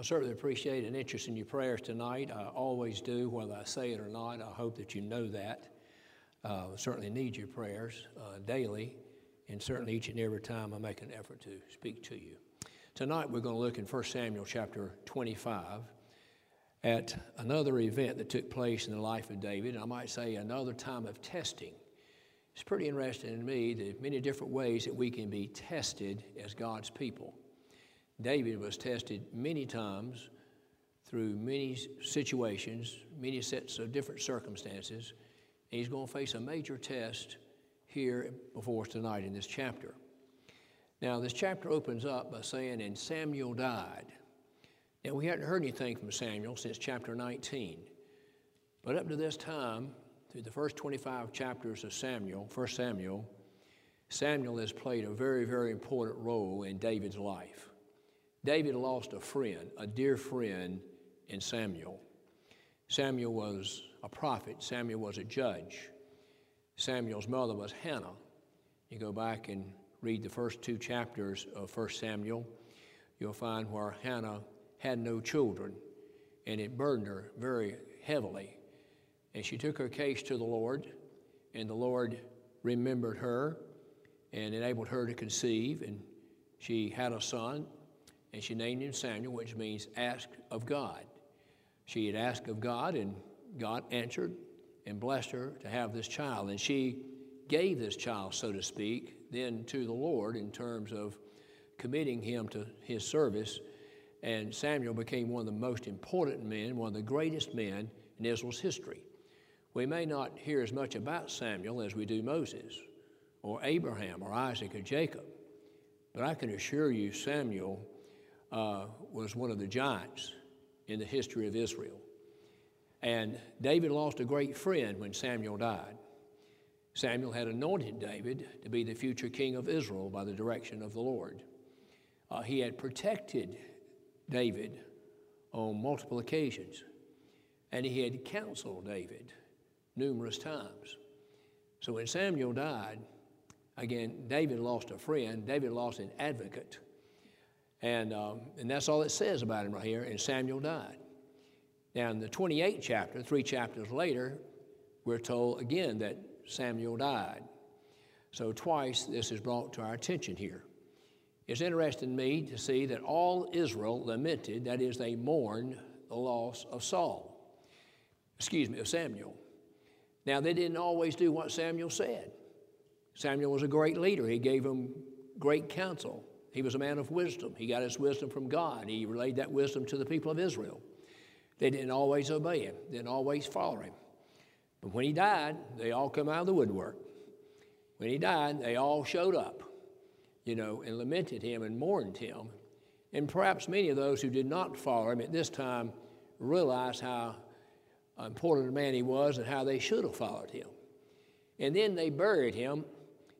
I certainly appreciate an interest in your prayers tonight. I always do, whether I say it or not. I hope that you know that. I certainly need your prayers daily, and certainly each and every time I make an effort to speak to you. Tonight we're going to look in 1 Samuel chapter 25 at another event that took place in the life of David, and I might say another time of testing. It's pretty interesting to me the many different ways that we can be tested as God's people. David was tested many times through many situations, many sets of different circumstances, and he's going to face a major test here before us tonight in this chapter. Now, this chapter opens up by saying, "And Samuel died." Now, we hadn't heard anything from Samuel since chapter 19, but up to this time, through the first 25 chapters of Samuel, 1 Samuel, Samuel has played a very, very important role in David's life. David lost a friend, a dear friend in Samuel. Samuel was a prophet. Samuel was a judge. Samuel's mother was Hannah. You go back and read the first two chapters of 1 Samuel, you'll find where Hannah had no children, and it burdened her very heavily. And she took her case to the Lord, and the Lord remembered her and enabled her to conceive, and she had a son. And she named him Samuel, which means ask of God. She had asked of God, and God answered and blessed her to have this child. And she gave this child, so to speak, then to the Lord in terms of committing him to his service. And Samuel became one of the most important men, one of the greatest men in Israel's history. We may not hear as much about Samuel as we do Moses or Abraham or Isaac or Jacob, but I can assure you Samuel was one of the giants in the history of Israel. And David lost a great friend when Samuel died. Samuel had anointed David to be the future king of Israel by the direction of the Lord. He had protected David on multiple occasions, and he had counseled David numerous times. So when Samuel died, again, David lost a friend. David lost an advocate. And that's all it says about him right here, and Samuel died. Now, in the 28th chapter, three chapters later, we're told again that Samuel died. So twice this is brought to our attention here. It's interesting to me to see that all Israel lamented, that is, they mourned the loss of Samuel. Now, they didn't always do what Samuel said. Samuel was a great leader. He gave them great counsel. He was a man of wisdom. He got his wisdom from God. He relayed that wisdom to the people of Israel. They didn't always obey him, didn't always follow him. But when he died, they all come out of the woodwork. When he died, they all showed up, and lamented him and mourned him. And perhaps many of those who did not follow him at this time realized how important a man he was and how they should have followed him. And then they buried him.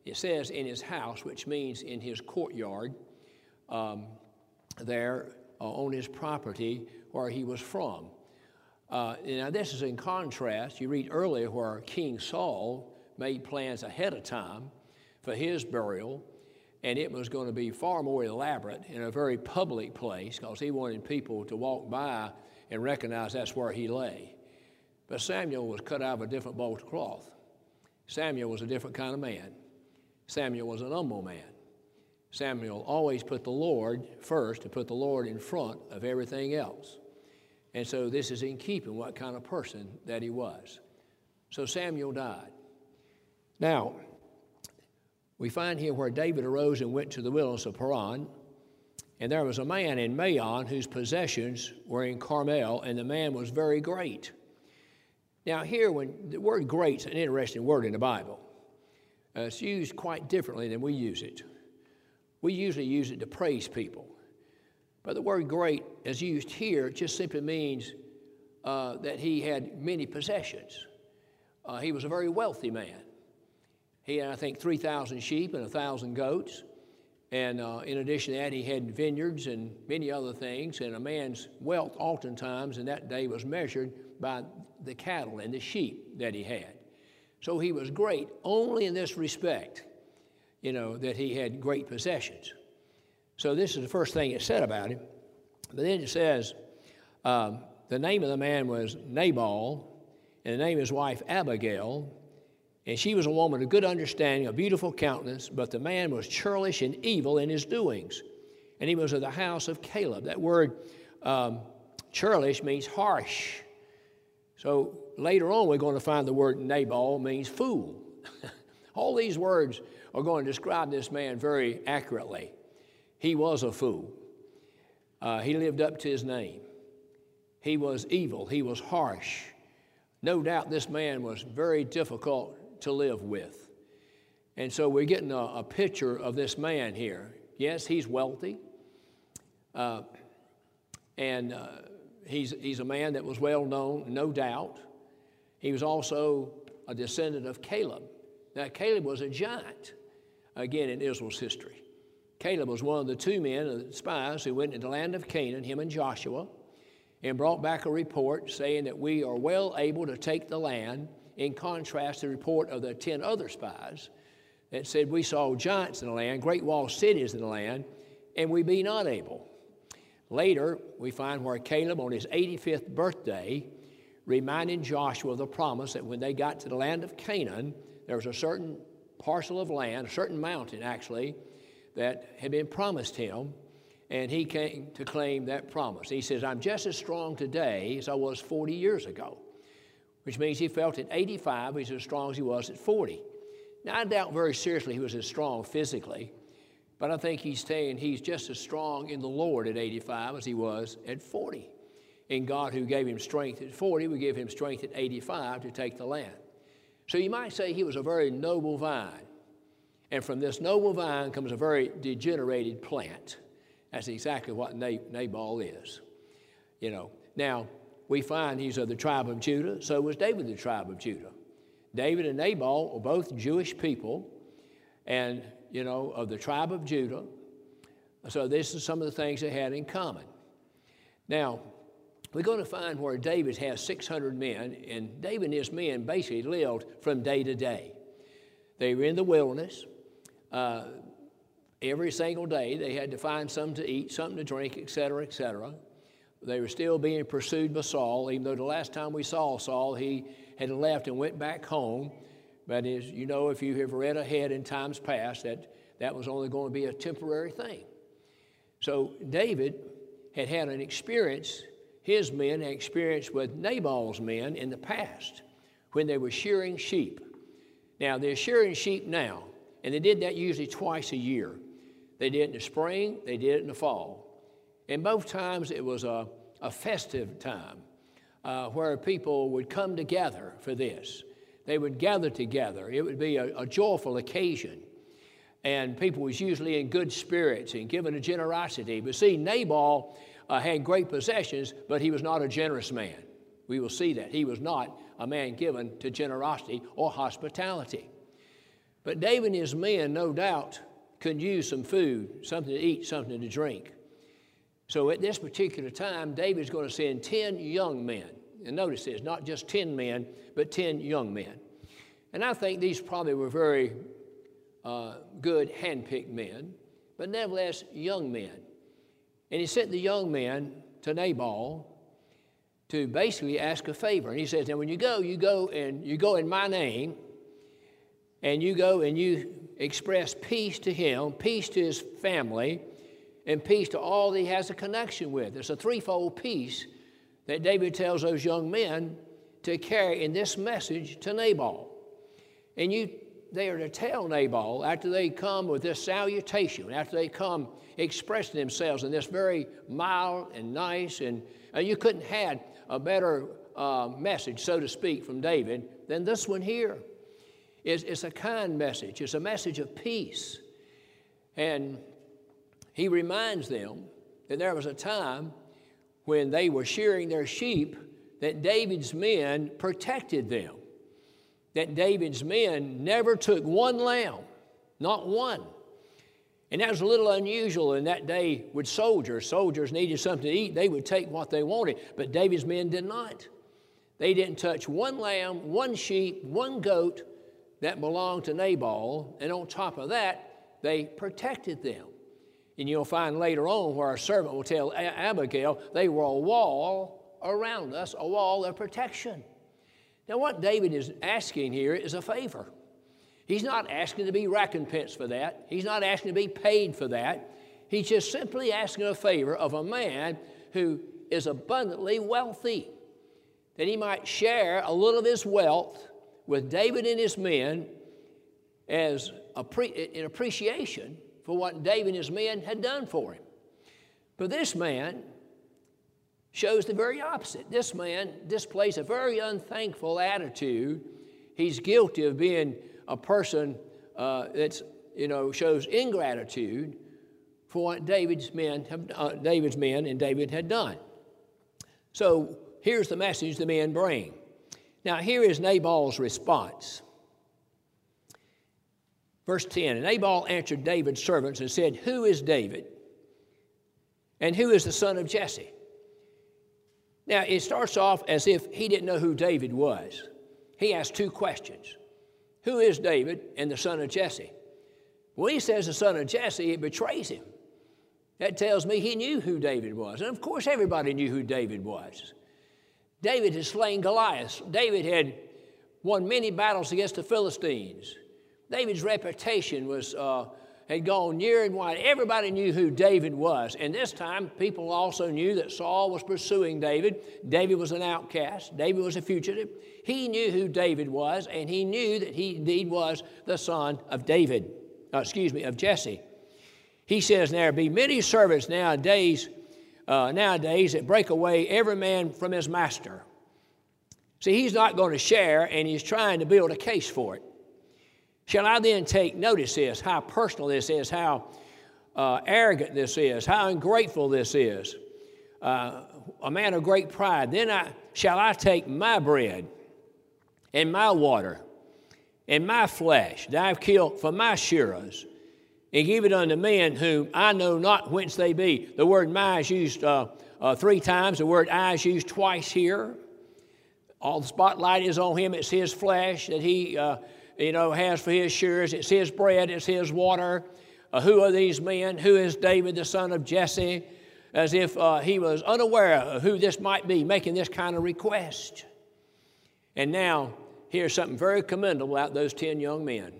It says in his house, which means in his courtyard, on his property where he was from. Now, this is in contrast. You read earlier where King Saul made plans ahead of time for his burial, and it was going to be far more elaborate in a very public place because he wanted people to walk by and recognize that's where he lay. But Samuel was cut out of a different bolt of cloth. Samuel was a different kind of man. Samuel was an humble man. Samuel always put the Lord first and put the Lord in front of everything else. And so this is in keeping what kind of person that he was. So Samuel died. Now, we find here where David arose and went to the wilderness of Paran, and there was a man in Maon whose possessions were in Carmel, and the man was very great. Now here, when the word great's an interesting word in the Bible. It's used quite differently than we use it. We usually use it to praise people. But the word great, as used here, just simply means that he had many possessions. He was a very wealthy man. He had, I think, 3,000 sheep and 1,000 goats. And in addition to that, he had vineyards and many other things. And a man's wealth oftentimes in that day was measured by the cattle and the sheep that he had. So he was great only in this respect, that he had great possessions. So this is the first thing it said about him. But then it says the name of the man was Nabal, and the name of his wife Abigail, and she was a woman of good understanding, a beautiful countenance, but the man was churlish and evil in his doings, and he was of the house of Caleb. That word churlish means harsh. So later on, we're going to find the word Nabal means fool. All these words are going to describe this man very accurately. He was a fool. He lived up to his name. He was evil. He was harsh. No doubt this man was very difficult to live with. And so we're getting a picture of this man here. Yes, he's wealthy. He's a man that was well known, no doubt. He was also a descendant of Caleb. Now, Caleb was a giant, again, in Israel's history. Caleb was one of the two men, the spies, who went into the land of Canaan, him and Joshua, and brought back a report saying that we are well able to take the land, in contrast to the report of the 10 other spies that said we saw giants in the land, great walled cities in the land, and we be not able. Later, we find where Caleb, on his 85th birthday, reminded Joshua of the promise that when they got to the land of Canaan, there was a certain parcel of land, a certain mountain, actually, that had been promised him, and he came to claim that promise. He says, I'm just as strong today as I was 40 years ago, which means he felt at 85 he's as strong as he was at 40. Now, I doubt very seriously he was as strong physically, but I think he's saying he's just as strong in the Lord at 85 as he was at 40. And God, who gave him strength at 40, would give him strength at 85 to take the land. So you might say he was a very noble vine. And from this noble vine comes a very degenerated plant. That's exactly what Nabal is. You know, now, we find he's of the tribe of Judah. So was David the tribe of Judah. David and Nabal were both Jewish people and, you know, of the tribe of Judah. So this is some of the things they had in common. Now, we're going to find where David has 600 men, and David and his men basically lived from day to day. They were in the wilderness. Every single day they had to find something to eat, something to drink, etc., etc. They were still being pursued by Saul, even though the last time we saw Saul, he had left and went back home. But as you know, if you have read ahead in times past, that was only going to be a temporary thing. So David had an experience. His men had experienced with Nabal's men in the past when they were shearing sheep. Now, they're shearing sheep now, and they did that usually twice a year. They did it in the spring, they did it in the fall. And both times it was a festive time where people would come together for this. They would gather together. It would be a joyful occasion. And people was usually in good spirits and given a generosity. But see, Nabal had great possessions, but he was not a generous man. We will see that. He was not a man given to generosity or hospitality. But David and his men, no doubt, could use some food, something to eat, something to drink. So at this particular time, David's going to send 10 young men. And notice this, not just 10 men, but 10 young men. And I think these probably were very good hand-picked men, but nevertheless, young men. And he sent the young man to Nabal to basically ask a favor. And he says, now when you go in my name, and you go and you express peace to him, peace to his family, and peace to all that he has a connection with. It's a threefold peace that David tells those young men to carry in this message to Nabal. And they are to tell Nabal, after they come with this salutation, after they come expressing themselves in this very mild and nice, and you couldn't have had a better message, so to speak, from David than this one here. It's a kind message. It's a message of peace. And he reminds them that there was a time when they were shearing their sheep that David's men protected them, that David's men never took one lamb, not one. And that was a little unusual in that day with soldiers. Soldiers needed something to eat. They would take what they wanted, but David's men did not. They didn't touch one lamb, one sheep, one goat that belonged to Nabal, and on top of that, they protected them. And you'll find later on where our servant will tell Abigail, they were a wall around us, a wall of protection. Now, what David is asking here is a favor. He's not asking to be recompensed for that. He's not asking to be paid for that. He's just simply asking a favor of a man who is abundantly wealthy, that he might share a little of his wealth with David and his men as in appreciation for what David and his men had done for him. But this man shows the very opposite. This man displays a very unthankful attitude. He's guilty of being a person that's, shows ingratitude for what David's men and David had done. So here's the message the men bring. Now here is Nabal's response. Verse 10, and Nabal answered David's servants and said, who is David? And who is the son of Jesse? Now, it starts off as if he didn't know who David was. He asked two questions. Who is David and the son of Jesse? When he says the son of Jesse, it betrays him. That tells me he knew who David was. And, of course, everybody knew who David was. David had slain Goliath. David had won many battles against the Philistines. David's reputation was had gone near and wide. Everybody knew who David was. And this time, people also knew that Saul was pursuing David. David was an outcast. David was a fugitive. He knew who David was, and he knew that he indeed was the son of Jesse. He says, there be many servants nowadays that break away every man from his master. See, he's not going to share, and he's trying to build a case for it. Shall I then take notice this, how personal this is, how arrogant this is, how ungrateful this is, a man of great pride. Then shall I take my bread and my water and my flesh that I have killed for my shearers and give it unto men whom I know not whence they be. The word my is used three times. The word I is used twice here. All the spotlight is on him. It's his flesh that he has for his shearers. It's his bread, it's his water. Who are these men? Who is David, the son of Jesse? As if he was unaware of who this might be, making this kind of request. And now, here's something very commendable about those 10 young men.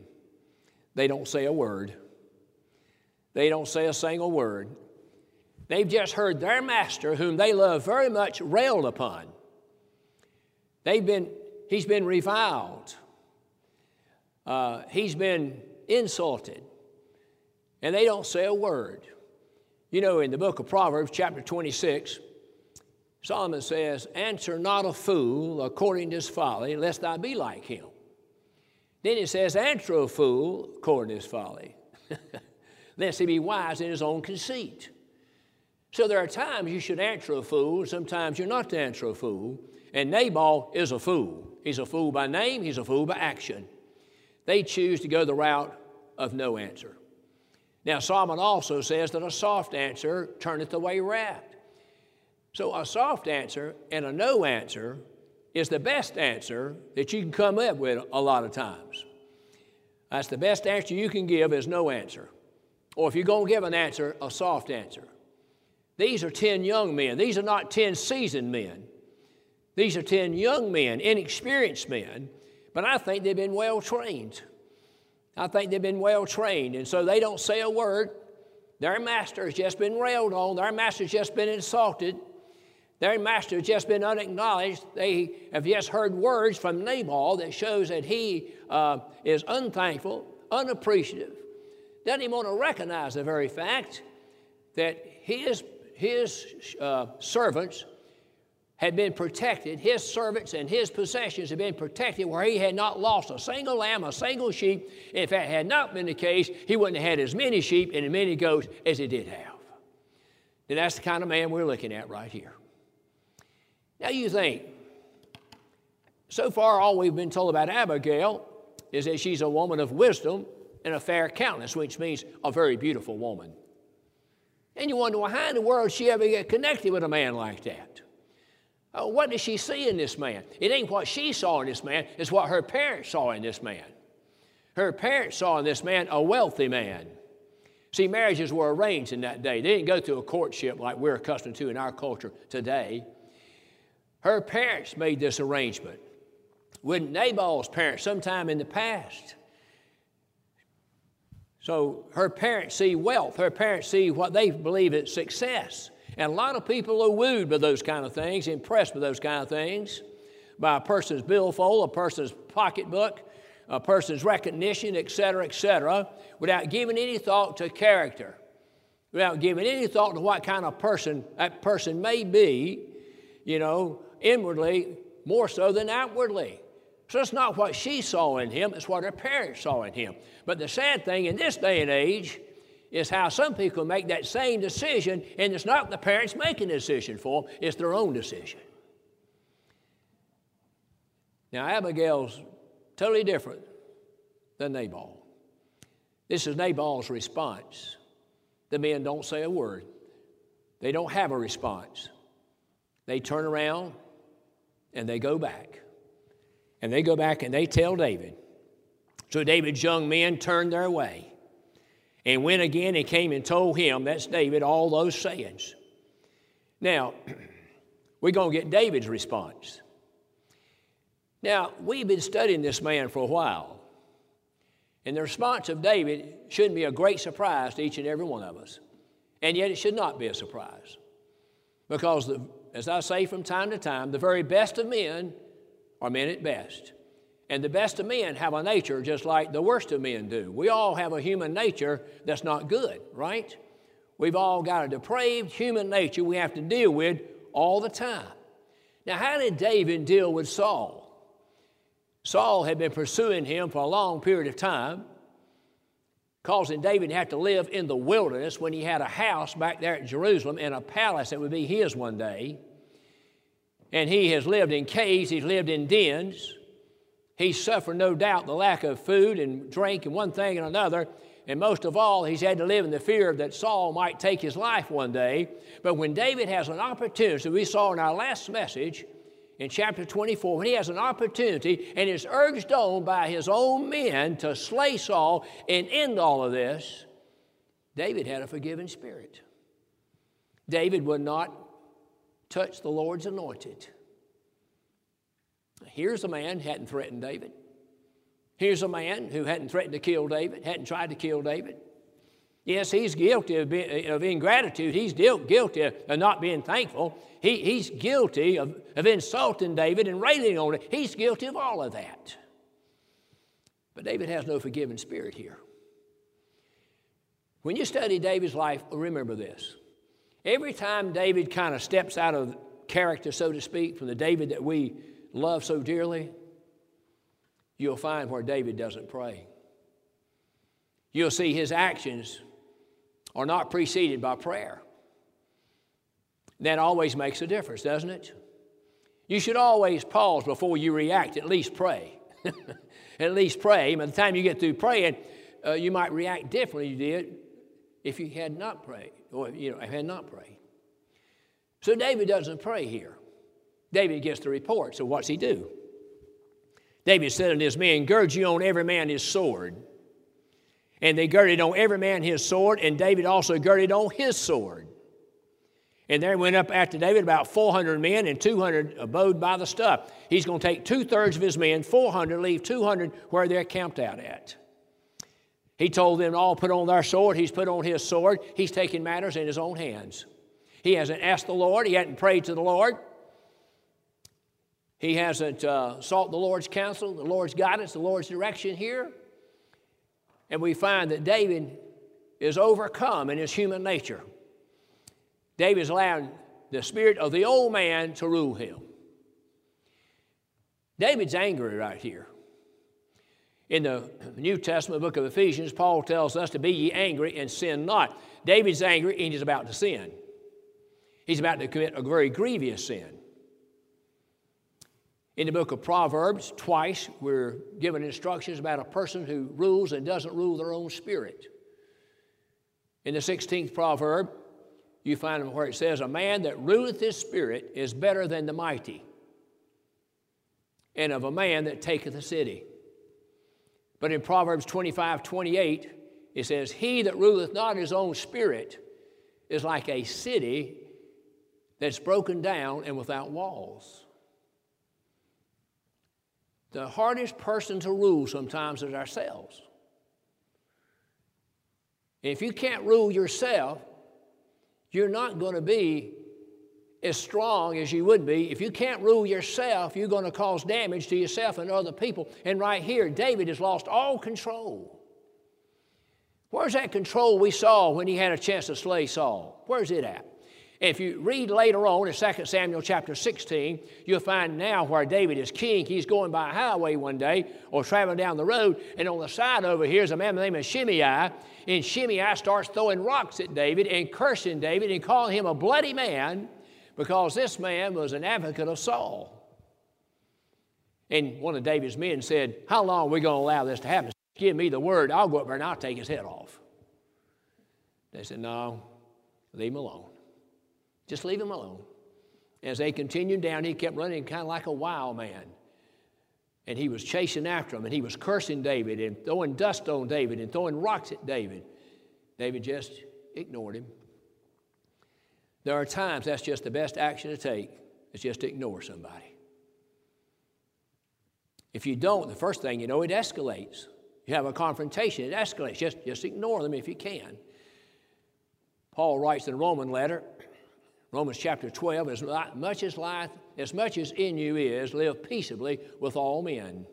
They don't say a word. They don't say a single word. They've just heard their master, whom they love very much, railed upon. He's been reviled. He's been insulted, and they don't say a word. In the book of Proverbs, chapter 26, Solomon says, answer not a fool according to his folly, lest thou be like him. Then he says, answer a fool according to his folly, lest he be wise in his own conceit. So there are times you should answer a fool, sometimes you're not to answer a fool, and Nabal is a fool. He's a fool by name, he's a fool by action. They choose to go the route of no answer. Now, Solomon also says that a soft answer turneth away wrath. So a soft answer and a no answer is the best answer that you can come up with a lot of times. That's the best answer you can give is no answer. Or if you're going to give an answer, a soft answer. These are 10 young men. These are not 10 seasoned men. These are 10 young men, inexperienced men, but I think they've been well trained. I think they've been well trained, and so they don't say a word. Their master has just been railed on. Their master has just been insulted. Their master has just been unacknowledged. They have just heard words from Nabal that shows that he is unthankful, unappreciative. Doesn't even want to recognize the very fact that his servants had been protected, his servants and his possessions had been protected where he had not lost a single lamb, a single sheep. If that had not been the case, he wouldn't have had as many sheep and as many goats as he did have. And that's the kind of man we're looking at right here. Now you think, so far all we've been told about Abigail is that she's a woman of wisdom and a fair countenance, which means a very beautiful woman. And you wonder, well, how in the world she ever get connected with a man like that? Oh, what did she see in this man? It ain't what she saw in this man. It's what her parents saw in this man. Her parents saw in this man a wealthy man. See, marriages were arranged in that day. They didn't go through a courtship like we're accustomed to in our culture today. Her parents made this arrangement. With Nabal's parents, sometime in the past. So her parents see wealth. Her parents see what they believe is success. And a lot of people are wooed by those kind of things, impressed by those kind of things, by a person's billfold, a person's pocketbook, a person's recognition, et cetera, without giving any thought to character, without giving any thought to what kind of person that person may be, you know, inwardly more so than outwardly. So it's not what she saw in him, it's what her parents saw in him. But the sad thing in this day and age is how some people make that same decision, and it's not the parents making the decision for them, it's their own decision. Now, Abigail's totally different than Nabal. This is Nabal's response. The men don't say a word. They don't have a response. They turn around and they go back. And they go back and they tell David. So David's young men turned their way and went again and came and told him, that's David, all those sayings. Now, we're going to get David's response. Now, we've been studying this man for a while. And the response of David shouldn't be a great surprise to each and every one of us. And yet it should not be a surprise. Because, as I say from time to time, the very best of men are men at best. And the best of men have a nature just like the worst of men do. We all have a human nature that's not good, right? We've all got a depraved human nature we have to deal with all the time. Now, how did David deal with Saul? Saul had been pursuing him for a long period of time, causing David to have to live in the wilderness when he had a house back there at Jerusalem and a palace that would be his one day. And he has lived in caves, he's lived in dens. He suffered, no doubt, the lack of food and drink and one thing and another. And most of all, he's had to live in the fear that Saul might take his life one day. But when David has an opportunity, we saw in our last message, in chapter 24, when he has an opportunity and is urged on by his own men to slay Saul and end all of this, David had a forgiving spirit. David would not touch the Lord's anointed. Here's a man who hadn't threatened David. Here's a man who hadn't threatened to kill David, hadn't tried to kill David. Yes, he's guilty of ingratitude. He's guilty of not being thankful. He's guilty of insulting David and railing on him. He's guilty of all of that. But David has no forgiving spirit here. When you study David's life, remember this. Every time David kind of steps out of character, so to speak, from the David that we love so dearly, you'll find where David doesn't pray. You'll see his actions are not preceded by prayer. That always makes a difference, doesn't it? You should always pause before you react, at least pray. At least pray. By the time you get through praying, you might react differently you did if you had not prayed, or So David doesn't pray here. David gets the report, so what's he do? David said unto his men, gird you on every man his sword. And they girded on every man his sword, and David also girded on his sword. And there went up after David about 400 men, and 200 abode by the stuff. He's going to take two-thirds of his men, 400, leave 200 where they're camped out at. He told them to all put on their sword. He's put on his sword. He's taking matters in his own hands. He hasn't asked the Lord. He hadn't prayed to the Lord. He hasn't sought the Lord's counsel, the Lord's guidance, the Lord's direction here. And we find that David is overcome in his human nature. David's allowing the spirit of the old man to rule him. David's angry right here. In the New Testament book of Ephesians, Paul tells us to be ye angry and sin not. David's angry and he's about to sin. He's about to commit a very grievous sin. In the book of Proverbs, twice we're given instructions about a person who rules and doesn't rule their own spirit. In the 16th proverb, you find where it says, a man that ruleth his spirit is better than the mighty, and of a man that taketh a city. But in Proverbs 25:28, It says, he that ruleth not his own spirit is like a city that's broken down and without walls. The hardest person to rule sometimes is ourselves. If you can't rule yourself, you're not going to be as strong as you would be. If you can't rule yourself, you're going to cause damage to yourself and other people. And right here, David has lost all control. Where's that control we saw when he had a chance to slay Saul? Where's it at? If you read later on in 2 Samuel chapter 16, you'll find now where David is king. He's going by a highway one day or traveling down the road, and on the side over here is a man named Shimei, and Shimei starts throwing rocks at David and cursing David and calling him a bloody man because this man was an advocate of Saul. And one of David's men said, how long are we going to allow this to happen? Give me the word, I'll go up there and I'll take his head off. They said, no, leave him alone. Just leave him alone. As they continued down, he kept running kind of like a wild man. And he was chasing after him, and he was cursing David and throwing dust on David and throwing rocks at David. David just ignored him. There are times that's just the best action to take, is just to ignore somebody. If you don't, the first thing you know, it escalates. You have a confrontation, it escalates. Just ignore them if you can. Paul writes in the Roman letter, Romans chapter 12, as much as in you is, live peaceably with all men.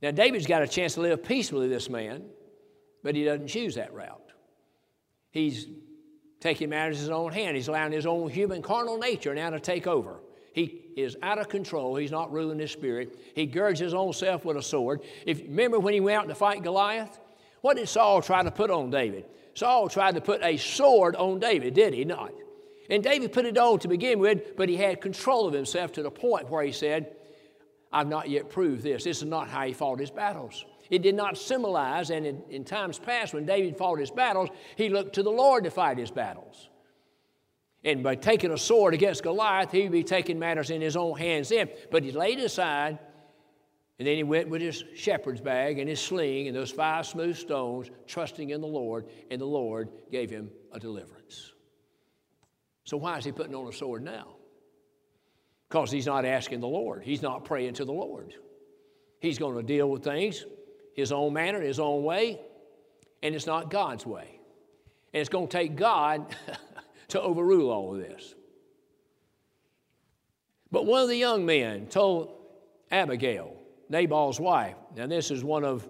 Now, David's got a chance to live peaceably with this man, but he doesn't choose that route. He's taking matters in his own hand. He's allowing his own human carnal nature now to take over. He is out of control. He's not ruling his spirit. He girds his own self with a sword. If you remember when he went out to fight Goliath? What did Saul try to put on David? Saul tried to put a sword on David, did he not? And David put it on to begin with, but he had control of himself to the point where he said, I've not yet proved this. This is not how he fought his battles. It did not symbolize, and in times past when David fought his battles, he looked to the Lord to fight his battles. And by taking a sword against Goliath, he would be taking matters in his own hands then. But he laid it aside, and then he went with his shepherd's bag and his sling and those 5 smooth stones, trusting in the Lord, and the Lord gave him a deliverance. So why is he putting on a sword now? Because he's not asking the Lord. He's not praying to the Lord. He's going to deal with things his own manner, his own way, and it's not God's way. And it's going to take God to overrule all of this. But one of the young men told Abigail, Nabal's wife, now this is one of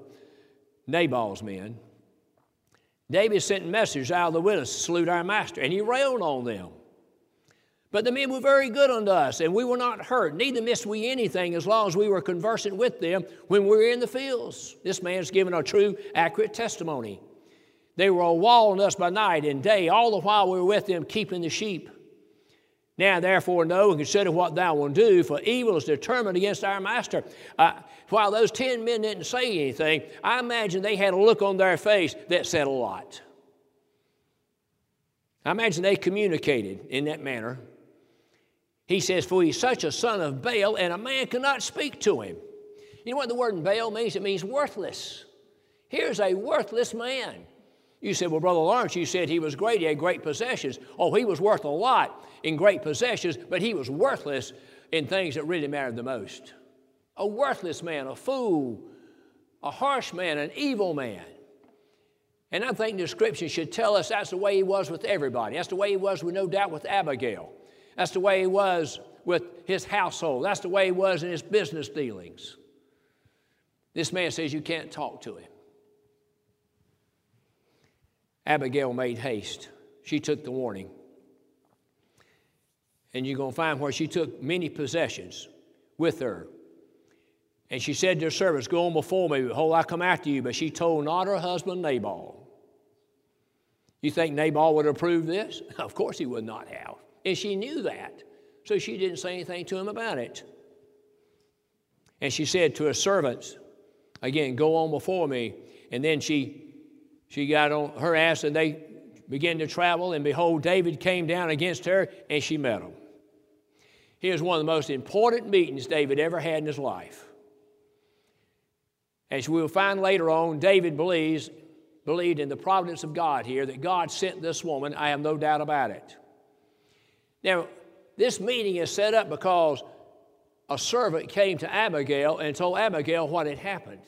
Nabal's men, David sent messengers out of the wilderness to salute our master, and he railed on them. But the men were very good unto us, and we were not hurt, neither missed we anything as long as we were conversing with them when we were in the fields. This man's given a true, accurate testimony. They were a wall on us by night and day, all the while we were with them keeping the sheep. Now, therefore, know and consider what thou wilt do, for evil is determined against our master. While those 10 men didn't say anything, I imagine they had a look on their face that said a lot. I imagine they communicated in that manner. He says, for he's such a son of Baal, and a man cannot speak to him. You know what the word Baal means? It means worthless. Here's a worthless man. You said, well, Brother Lawrence, you said he was great. He had great possessions. Oh, he was worth a lot in great possessions, but he was worthless in things that really mattered the most. A worthless man, a fool, a harsh man, an evil man. And I think the description should tell us that's the way he was with everybody. That's the way he was, with no doubt, with Abigail. That's the way he was with his household. That's the way he was in his business dealings. This man says you can't talk to him. Abigail made haste. She took the warning. And you're going to find where she took many possessions with her. And she said to her servants, go on before me, behold, I come after you. But she told not her husband Nabal. You think Nabal would approve this? Of course he would not have. And she knew that. So she didn't say anything to him about it. And she said to her servants, again, go on before me. And then she got on her ass, and they began to travel, and behold, David came down against her, and she met him. Here's one of the most important meetings David ever had in his life. As we'll find later on, David believes believed in the providence of God here, that God sent this woman. I have no doubt about it. Now, this meeting is set up because a servant came to Abigail and told Abigail what had happened.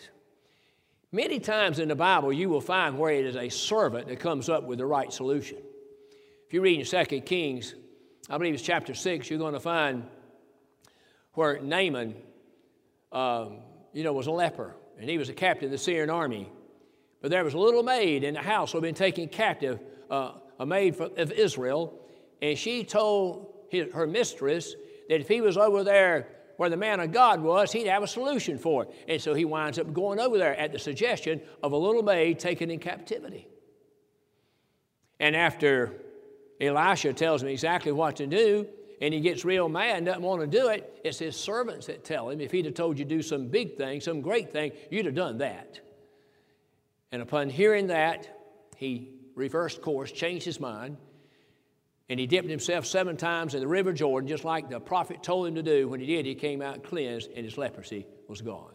Many times in the Bible, you will find where it is a servant that comes up with the right solution. If you read in 2 Kings, I believe it's chapter 6, you're going to find where Naaman, was a leper, and he was a captain of the Syrian army. But there was a little maid in the house who had been taken captive, a maid of Israel, and she told her mistress that if he was over there where the man of God was, he'd have a solution for it. And so he winds up going over there at the suggestion of a little maid taken in captivity. And after Elisha tells him exactly what to do, and he gets real mad and doesn't want to do it, it's his servants that tell him, if he'd have told you to do some big thing, some great thing, you'd have done that. And upon hearing that, he reversed course, changed his mind, and he dipped himself 7 times in the River Jordan, just like the prophet told him to do. When he did, he came out cleansed, and his leprosy was gone.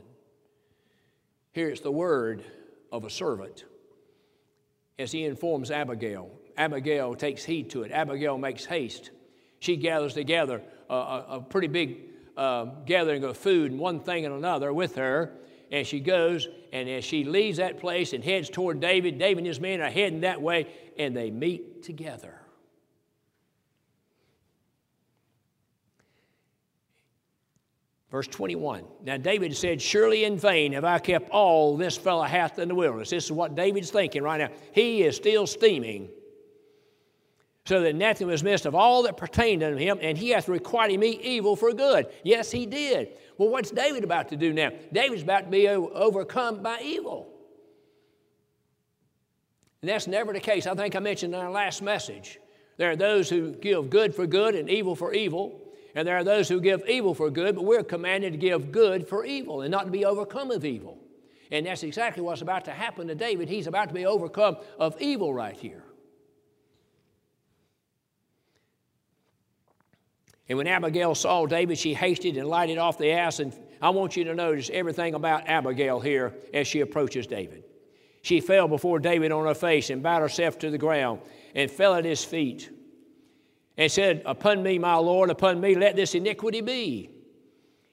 Here is the word of a servant as he informs Abigail. Abigail takes heed to it. Abigail makes haste. She gathers together a pretty big gathering of food and one thing and another with her. And she goes, and as she leaves that place and heads toward David, David and his men are heading that way, and they meet together. Verse 21, now David said, surely in vain have I kept all this fellow hath in the wilderness. This is what David's thinking right now. He is still steaming, so that nothing was missed of all that pertained unto him, and he hath requited me evil for good. Yes, he did. Well, what's David about to do now? David's about to be overcome by evil. And that's never the case. I think I mentioned in our last message, there are those who give good for good and evil for evil. And there are those who give evil for good, but we're commanded to give good for evil and not to be overcome of evil. And that's exactly what's about to happen to David. He's about to be overcome of evil right here. And when Abigail saw David, she hasted and lighted off the ass. And I want you to notice everything about Abigail here as she approaches David. She fell before David on her face and bowed herself to the ground and fell at his feet, and said, upon me, my Lord, upon me, let this iniquity be.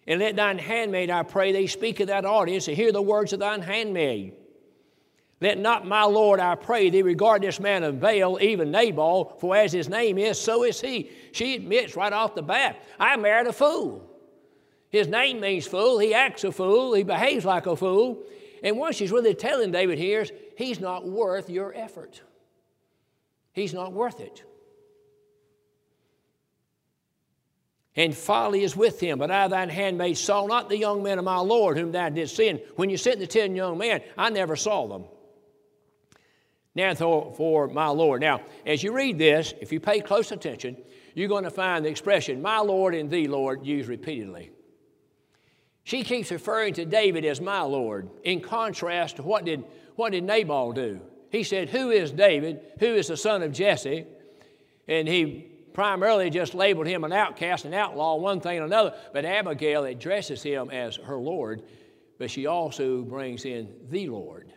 And let thine handmaid, I pray thee, speak of that audience and hear the words of thine handmaid. Let not my Lord, I pray thee, regard this man of Baal, even Nabal, for as his name is, so is he. She admits right off the bat, I married a fool. His name means fool. He acts a fool. He behaves like a fool. And what she's really telling David here is, he's not worth your effort. He's not worth it. And folly is with him, but I, thine handmaid, saw not the young men of my Lord whom thou didst send. When you sent the 10 young men, I never saw them. Now for my Lord. Now, as you read this, if you pay close attention, you're going to find the expression, my Lord and thee, Lord, used repeatedly. She keeps referring to David as my Lord, in contrast to what did Nabal do? He said, who is David? Who is the son of Jesse? And he primarily just labeled him an outcast, an outlaw, one thing and another. But Abigail addresses him as her Lord, but she also brings in the Lord.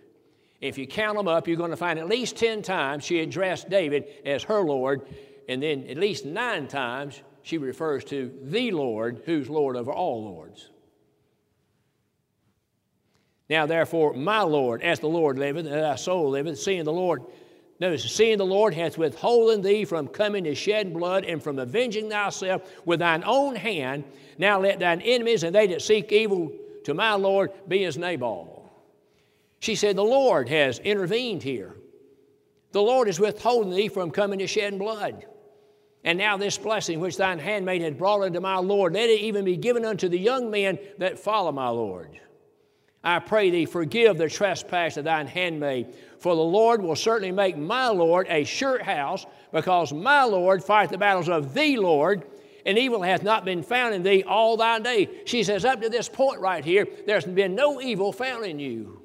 If you count them up, you're going to find at least 10 times she addressed David as her Lord, and then at least 9 times she refers to the Lord, who's Lord over all lords. Now, therefore, my Lord, as the Lord liveth, and thy soul liveth, seeing the Lord. Notice, seeing the Lord hath withholden thee from coming to shed blood and from avenging thyself with thine own hand, now let thine enemies and they that seek evil to my Lord be as Nabal. She said, the Lord has intervened here. The Lord is withholding thee from coming to shed blood. And now this blessing which thine handmaid hath brought unto my Lord, let it even be given unto the young men that follow my Lord. I pray thee, forgive the trespass of thine handmaid, for the Lord will certainly make my Lord a sure house, because my Lord fight the battles of the Lord, and evil hath not been found in thee all thy day. She says, up to this point right here, there's been no evil found in you.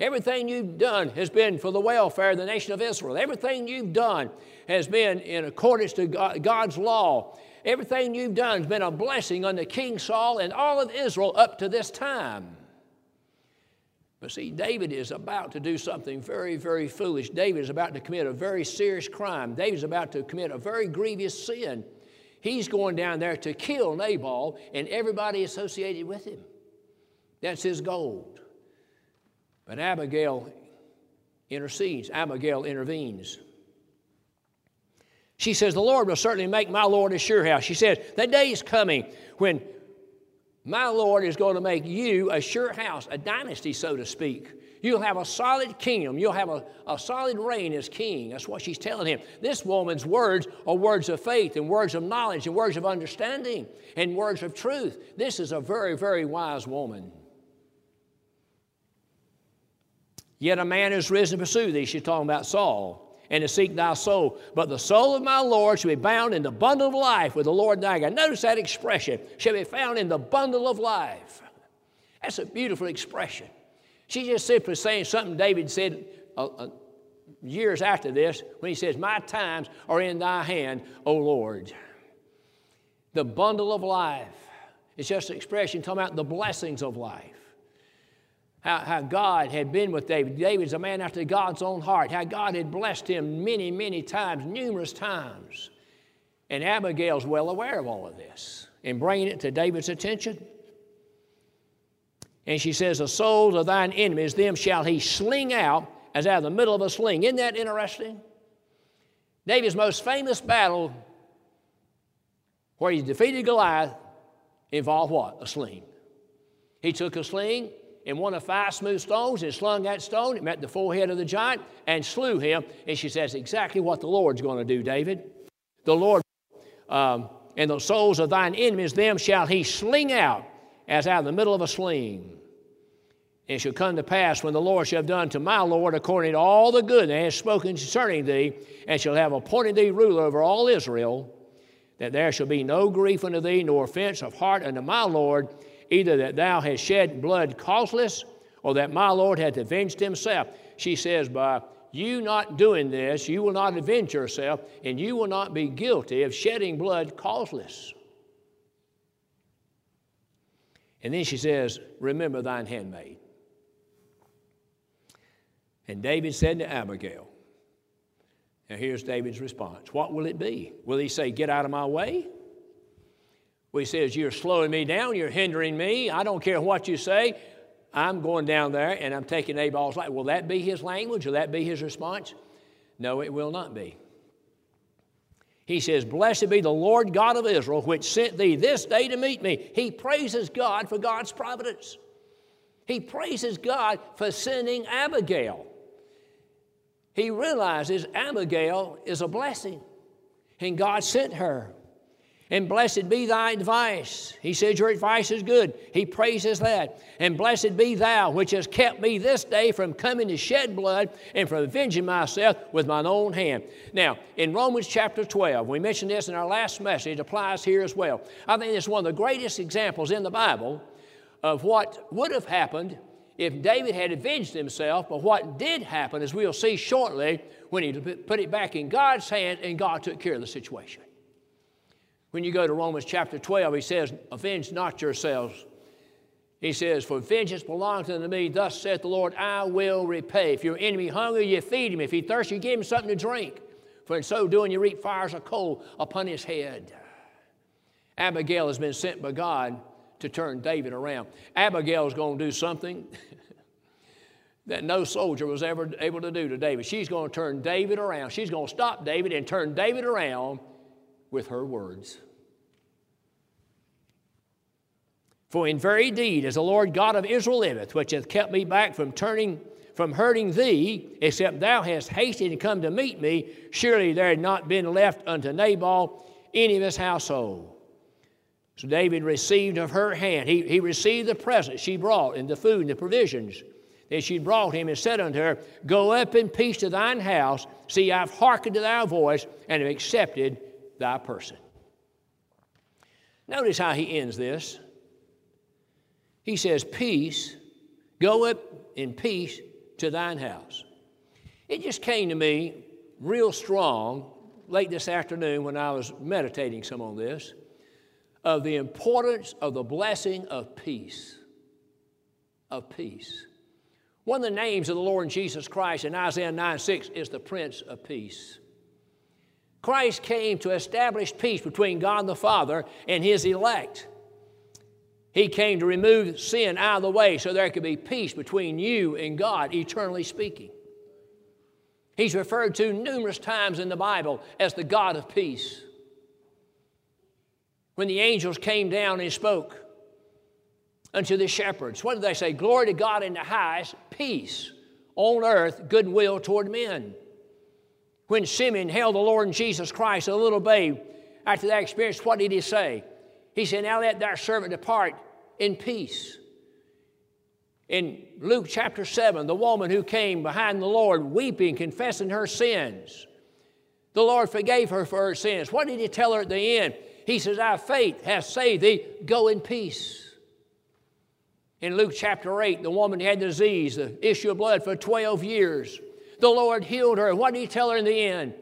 Everything you've done has been for the welfare of the nation of Israel. Everything you've done has been in accordance to God's law. Everything you've done has been a blessing unto King Saul and all of Israel up to this time. But see, David is about to do something very, very foolish. David is about to commit a very serious crime. David is about to commit a very grievous sin. He's going down there to kill Nabal and everybody associated with him. That's his goal. But Abigail intercedes. Abigail intervenes. She says, "The Lord will certainly make my Lord a sure house." She says, "That day is coming when my Lord is going to make you a sure house," a dynasty, so to speak. "You'll have a solid kingdom. You'll have a solid reign as king." That's what she's telling him. This woman's words are words of faith and words of knowledge and words of understanding and words of truth. This is a very, very wise woman. "Yet a man is risen to pursue thee," she's talking about Saul, "and to seek thy soul. But the soul of my Lord shall be bound in the bundle of life with the Lord thy God." Notice that expression, "shall be found in the bundle of life." That's a beautiful expression. She's just simply saying something David said years after this when he says, "My times are in thy hand, O Lord." The bundle of life. It's just an expression talking about the blessings of life. How God had been with David. David's a man after God's own heart. How God had blessed him many, many times, numerous times. And Abigail's well aware of all of this and bringing it to David's attention. And she says, "The souls of thine enemies, them shall he sling out as out of the middle of a sling." Isn't that interesting? David's most famous battle, where he defeated Goliath, involved what? A sling. He took a sling and one of 5 smooth stones and slung that stone. It met the forehead of the giant and slew him. And she says exactly what the Lord's going to do, David. "The Lord, and the souls of thine enemies, them shall he sling out as out of the middle of a sling. And it shall come to pass when the Lord shall have done to my Lord according to all the good that has spoken concerning thee, and shall have appointed thee ruler over all Israel, that there shall be no grief unto thee, nor offense of heart unto my Lord, either that thou hast shed blood causeless, or that my Lord hath avenged himself." She says, by you not doing this, you will not avenge yourself, and you will not be guilty of shedding blood causeless. And then she says, "Remember thine handmaid." And David said to Abigail, now here's David's response. What will it be? Will he say, "Get out of my way"? Well, he says, "You're slowing me down. You're hindering me. I don't care what you say. I'm going down there and I'm taking Nabal's life." Will that be his language? Will that be his response? No, it will not be. He says, "Blessed be the Lord God of Israel, which sent thee this day to meet me." He praises God for God's providence. He praises God for sending Abigail. He realizes Abigail is a blessing, and God sent her. "And blessed be thy advice." He says, "Your advice is good." He praises that. "And blessed be thou, which has kept me this day from coming to shed blood and from avenging myself with mine own hand." Now, in Romans chapter 12, we mentioned this in our last message, it applies here as well. I think it's one of the greatest examples in the Bible of what would have happened if David had avenged himself, but what did happen, as we'll see shortly, when he put it back in God's hand and God took care of the situation. When you go to Romans chapter 12, he says, "Avenge not yourselves." He says, "For vengeance belongs unto me, thus saith the Lord, I will repay." If your enemy hunger, you feed him. If he thirst, you give him something to drink. For in so doing, you reap fires of coal upon his head. Abigail has been sent by God to turn David around. Abigail is going to do something that no soldier was ever able to do to David. She's going to turn David around. She's going to stop David and turn David around with her words. "For in very deed, as the Lord God of Israel liveth, which hath kept me back from hurting thee, except thou hast hasted and come to meet me, surely there had not been left unto Nabal any of his household." So David received of her hand. He received the present she brought, and the food and the provisions that she brought him, and said unto her, "Go up in peace to thine house. See, I've hearkened to thy voice, and have accepted thy person." Notice how he ends this. He says, "Peace, go up in peace to thine house." It just came to me real strong late this afternoon when I was meditating some on this, of the importance of the blessing of peace. One of the names of the Lord Jesus Christ in Isaiah 9:6 is the Prince of Peace. Christ came to establish peace between God the Father and His elect. He came to remove sin out of the way so there could be peace between you and God, eternally speaking. He's referred to numerous times in the Bible as the God of peace. When the angels came down and spoke unto the shepherds, what did they say? Glory to God in the highest, peace on earth, goodwill toward men. When Simeon held the Lord Jesus Christ, a little babe, after that experience, what did he say? He said, now let thy servant depart in peace. In Luke chapter 7, the woman who came behind the Lord weeping, confessing her sins. The Lord forgave her for her sins. What did he tell her at the end? He says, thy faith hath saved thee. Go in peace. In Luke chapter 8, the woman had disease, the issue of blood for 12 years. The Lord healed her. What did he tell her in the end?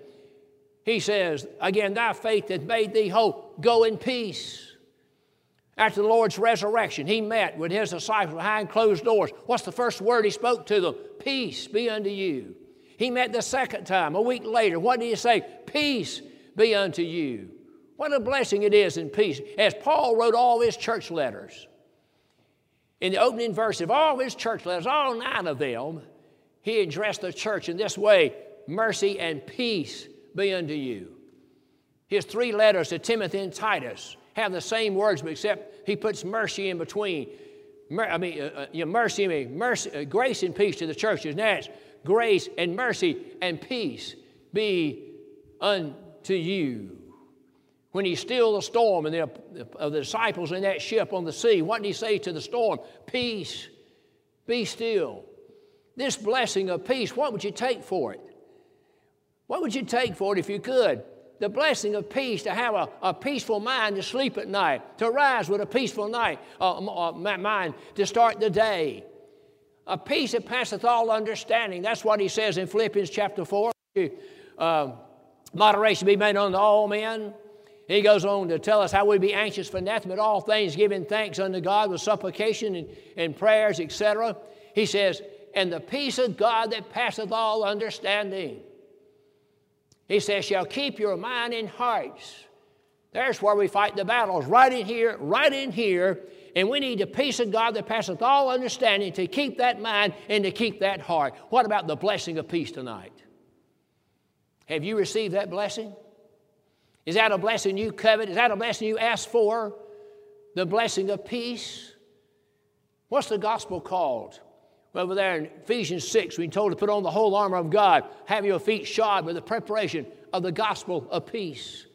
He says, again, thy faith hath made thee whole. Go in peace. After the Lord's resurrection, he met with his disciples behind closed doors. What's the first word he spoke to them? Peace be unto you. He met the second time, a week later. What did he say? Peace be unto you. What a blessing it is in peace. As Paul wrote all his church letters, in the opening verse of all his church letters, all 9 of them, he addressed the church in this way, mercy and peace be unto you. His 3 letters to Timothy and Titus have the same words, but except he puts mercy in between. Grace and peace to the churches. Now it's grace and mercy and peace be unto you. When he stilled the storm and the disciples in that ship on the sea, what did he say to the storm? Peace, be still. This blessing of peace, what would you take for it? What would you take for it if you could? The blessing of peace, to have a peaceful mind to sleep at night, to rise with a peaceful mind to start the day. A peace that passeth all understanding. That's what he says in Philippians chapter 4. Moderation be made unto all men. He goes on to tell us how we be anxious for nothing, but all things giving thanks unto God with supplication and prayers, etc. He says, and the peace of God that passeth all understanding, he says, shall keep your mind and hearts. There's where we fight the battles, right in here. And we need the peace of God that passeth all understanding to keep that mind and to keep that heart. What about the blessing of peace tonight? Have you received that blessing? Is that a blessing you covet? Is that a blessing you ask for? The blessing of peace? What's the gospel called? Over there in Ephesians 6, we're told to put on the whole armor of God, have your feet shod with the preparation of the gospel of peace.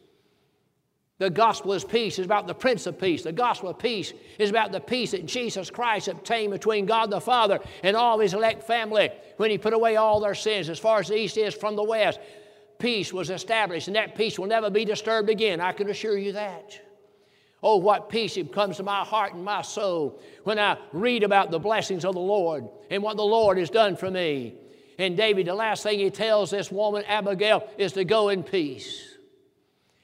The gospel of peace is about the Prince of Peace. The gospel of peace is about the peace that Jesus Christ obtained between God the Father and all his elect family when he put away all their sins as far as the east is from the west. Peace was established, and that peace will never be disturbed again. I can assure you that. Oh, what peace it comes to my heart and my soul when I read about the blessings of the Lord and what the Lord has done for me. And David, the last thing he tells this woman, Abigail, is to go in peace.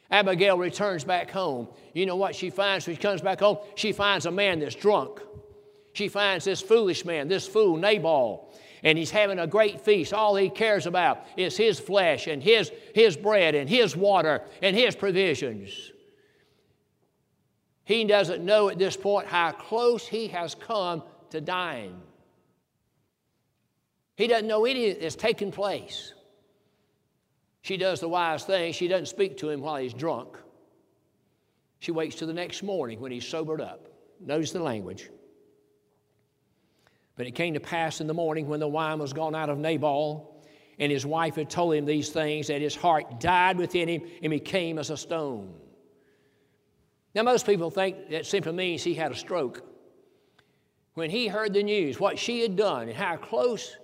Abigail returns back home. You know what she finds when she comes back home? She finds a man that's drunk. She finds this foolish man, this fool, Nabal, and he's having a great feast. All he cares about is his flesh and his bread and his water and his provisions. He doesn't know at this point how close he has come to dying. He doesn't know anything that's taken place. She does the wise thing. She doesn't speak to him while he's drunk. She waits till the next morning when he's sobered up. Knows the language. But it came to pass in the morning when the wine was gone out of Nabal, and his wife had told him these things, that his heart died within him, and became as a stone. Now, most people think that simply means he had a stroke. When he heard the news, what she had done and how close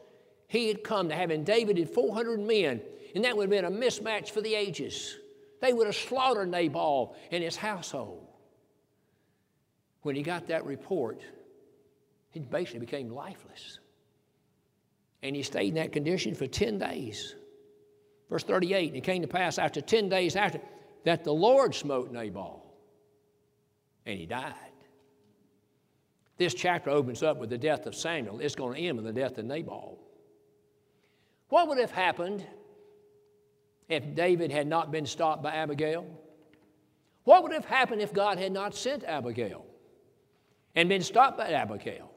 he had come to having David and 400 men, and that would have been a mismatch for the ages. They would have slaughtered Nabal and his household. When he got that report, he basically became lifeless. And he stayed in that condition for 10 days. Verse 38, and it came to pass after 10 days after that the Lord smote Nabal. And he died. This chapter opens up with the death of Samuel. It's going to end with the death of Nabal. What would have happened if David had not been stopped by Abigail? What would have happened if God had not sent Abigail and been stopped by Abigail?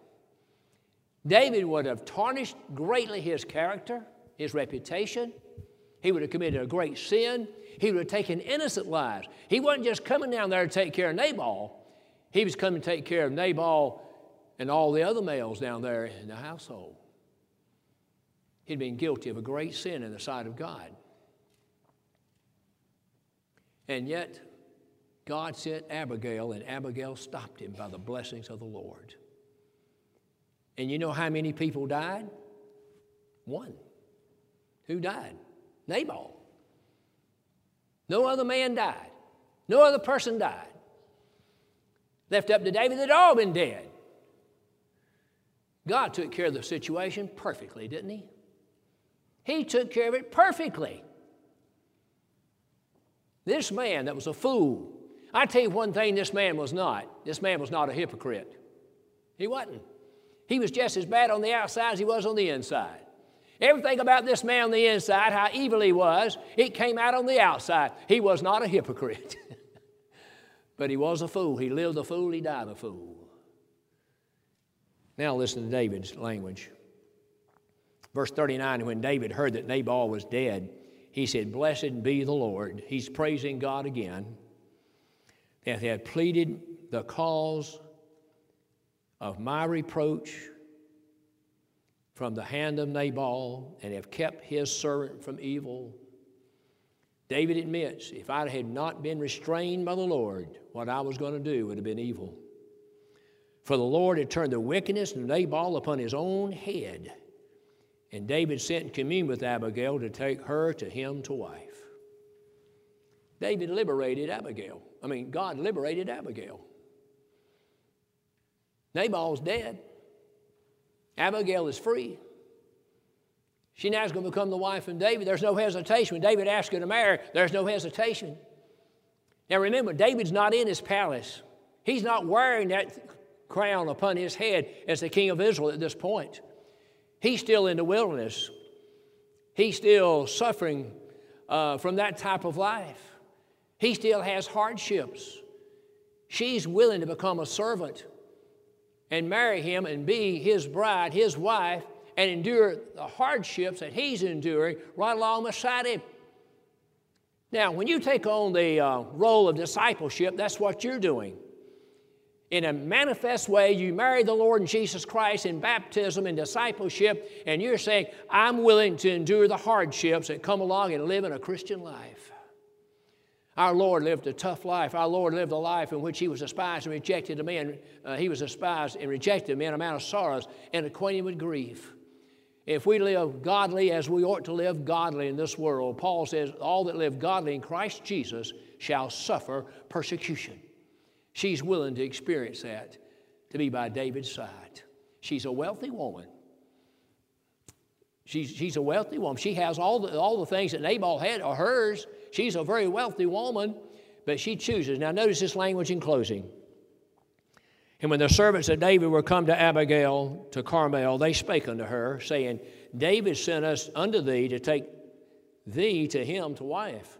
David would have tarnished greatly his character, his reputation. He would have committed a great sin. He would have taken innocent lives. He wasn't just coming down there to take care of Nabal. He was coming to take care of Nabal and all the other males down there in the household. He'd been guilty of a great sin in the sight of God. And yet, God sent Abigail, and Abigail stopped him by the blessings of the Lord. And you know how many people died? One. Who died? Nabal. No other man died. No other person died. Left up to David, they'd all been dead. God took care of the situation perfectly, didn't he? He took care of it perfectly. This man that was a fool. I tell you one thing, this man was not. This man was not a hypocrite. He wasn't. He was just as bad on the outside as he was on the inside. Everything about this man on the inside, how evil he was, it came out on the outside. He was not a hypocrite. But he was a fool. He lived a fool. He died a fool. Now listen to David's language. Verse 39, when David heard that Nabal was dead, he said, "Blessed be the Lord." He's praising God again. "That he had pleaded the cause of my reproach from the hand of Nabal and have kept his servant from evil." David admits, if I had not been restrained by the Lord, what I was going to do would have been evil. For the Lord had turned the wickedness of Nabal upon his own head. And David sent and communed with Abigail to take her to him to wife. David liberated Abigail. I mean, God liberated Abigail. Nabal's dead. Abigail is free. She now is going to become the wife of David. There's no hesitation. When David asks her to marry, there's no hesitation. Now remember, David's not in his palace. He's not wearing that crown upon his head as the king of Israel at this point. He's still in the wilderness. He's still suffering from that type of life. He still has hardships. She's willing to become a servant and marry him and be his bride, his wife, and endure the hardships that he's enduring right along beside him. Now, when you take on the role of discipleship, that's what you're doing. In a manifest way, you marry the Lord and Jesus Christ in baptism and discipleship, and you're saying, I'm willing to endure the hardships that come along and live in a Christian life. Our Lord lived a tough life. Our Lord lived a life in which he was despised and rejected of men. He was despised and rejected of men, a man of sorrows, and acquainted with grief. If we live godly as we ought to live godly in this world, Paul says, all that live godly in Christ Jesus shall suffer persecution. She's willing to experience that, to be by David's side. She's a wealthy woman. She's a wealthy woman. She has all the things that Nabal had are hers. She's a very wealthy woman, but she chooses. Now notice this language in closing. And when the servants of David were come to Abigail to Carmel, they spake unto her, saying, David sent us unto thee to take thee to him to wife.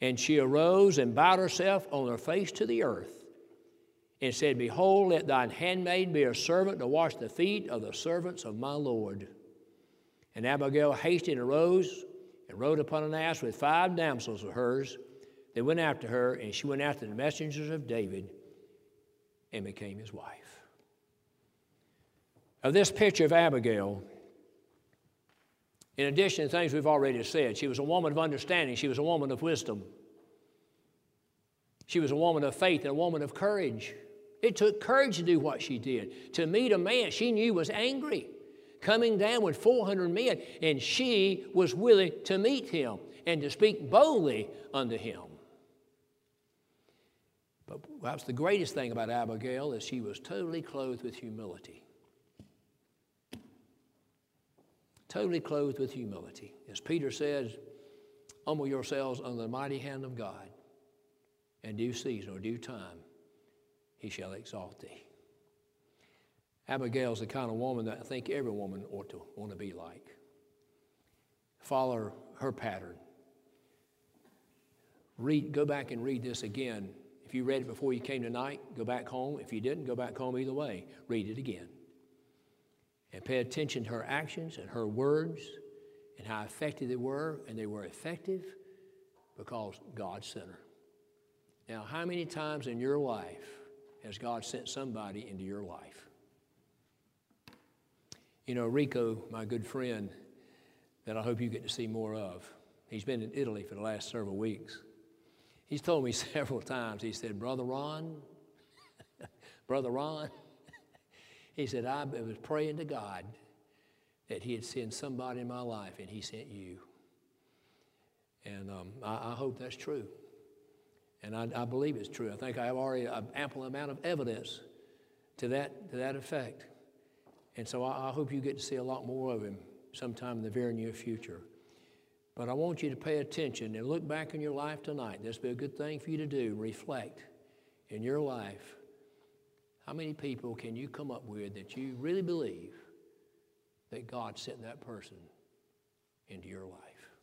And she arose and bowed herself on her face to the earth and said, Behold, let thine handmaid be a servant to wash the feet of the servants of my Lord. And Abigail hasted and arose and rode upon an ass with 5 damsels of hers. They went after her, and she went after the messengers of David and became his wife. Of this picture of Abigail, in addition to things we've already said, she was a woman of understanding. She was a woman of wisdom. She was a woman of faith and a woman of courage. It took courage to do what she did, to meet a man she knew was angry, coming down with 400 men, and she was willing to meet him and to speak boldly unto him. But perhaps the greatest thing about Abigail is she was totally clothed with humility. Totally clothed with humility. As Peter says, humble yourselves under the mighty hand of God, and due season or due time, he shall exalt thee. Abigail's the kind of woman that I think every woman ought to want to be like. Follow her pattern. Go back and read this again. If you read it before you came tonight, go back home. If you didn't, go back home either way. Read it again. And pay attention to her actions and her words and how effective they were. And they were effective because God sent her. Now, how many times in your life has God sent somebody into your life? You know, Rico, my good friend, that I hope you get to see more of, he's been in Italy for the last several weeks. He's told me several times, he said, Brother Ron, Brother Ron, he said, I was praying to God that he had sent somebody in my life, and he sent you. And I hope that's true. And I believe it's true. I think I have already an ample amount of evidence to that effect. And so I hope you get to see a lot more of him sometime in the very near future. But I want you to pay attention and look back in your life tonight. This will be a good thing for you to do. Reflect in your life. How many people can you come up with that you really believe that God sent that person into your life?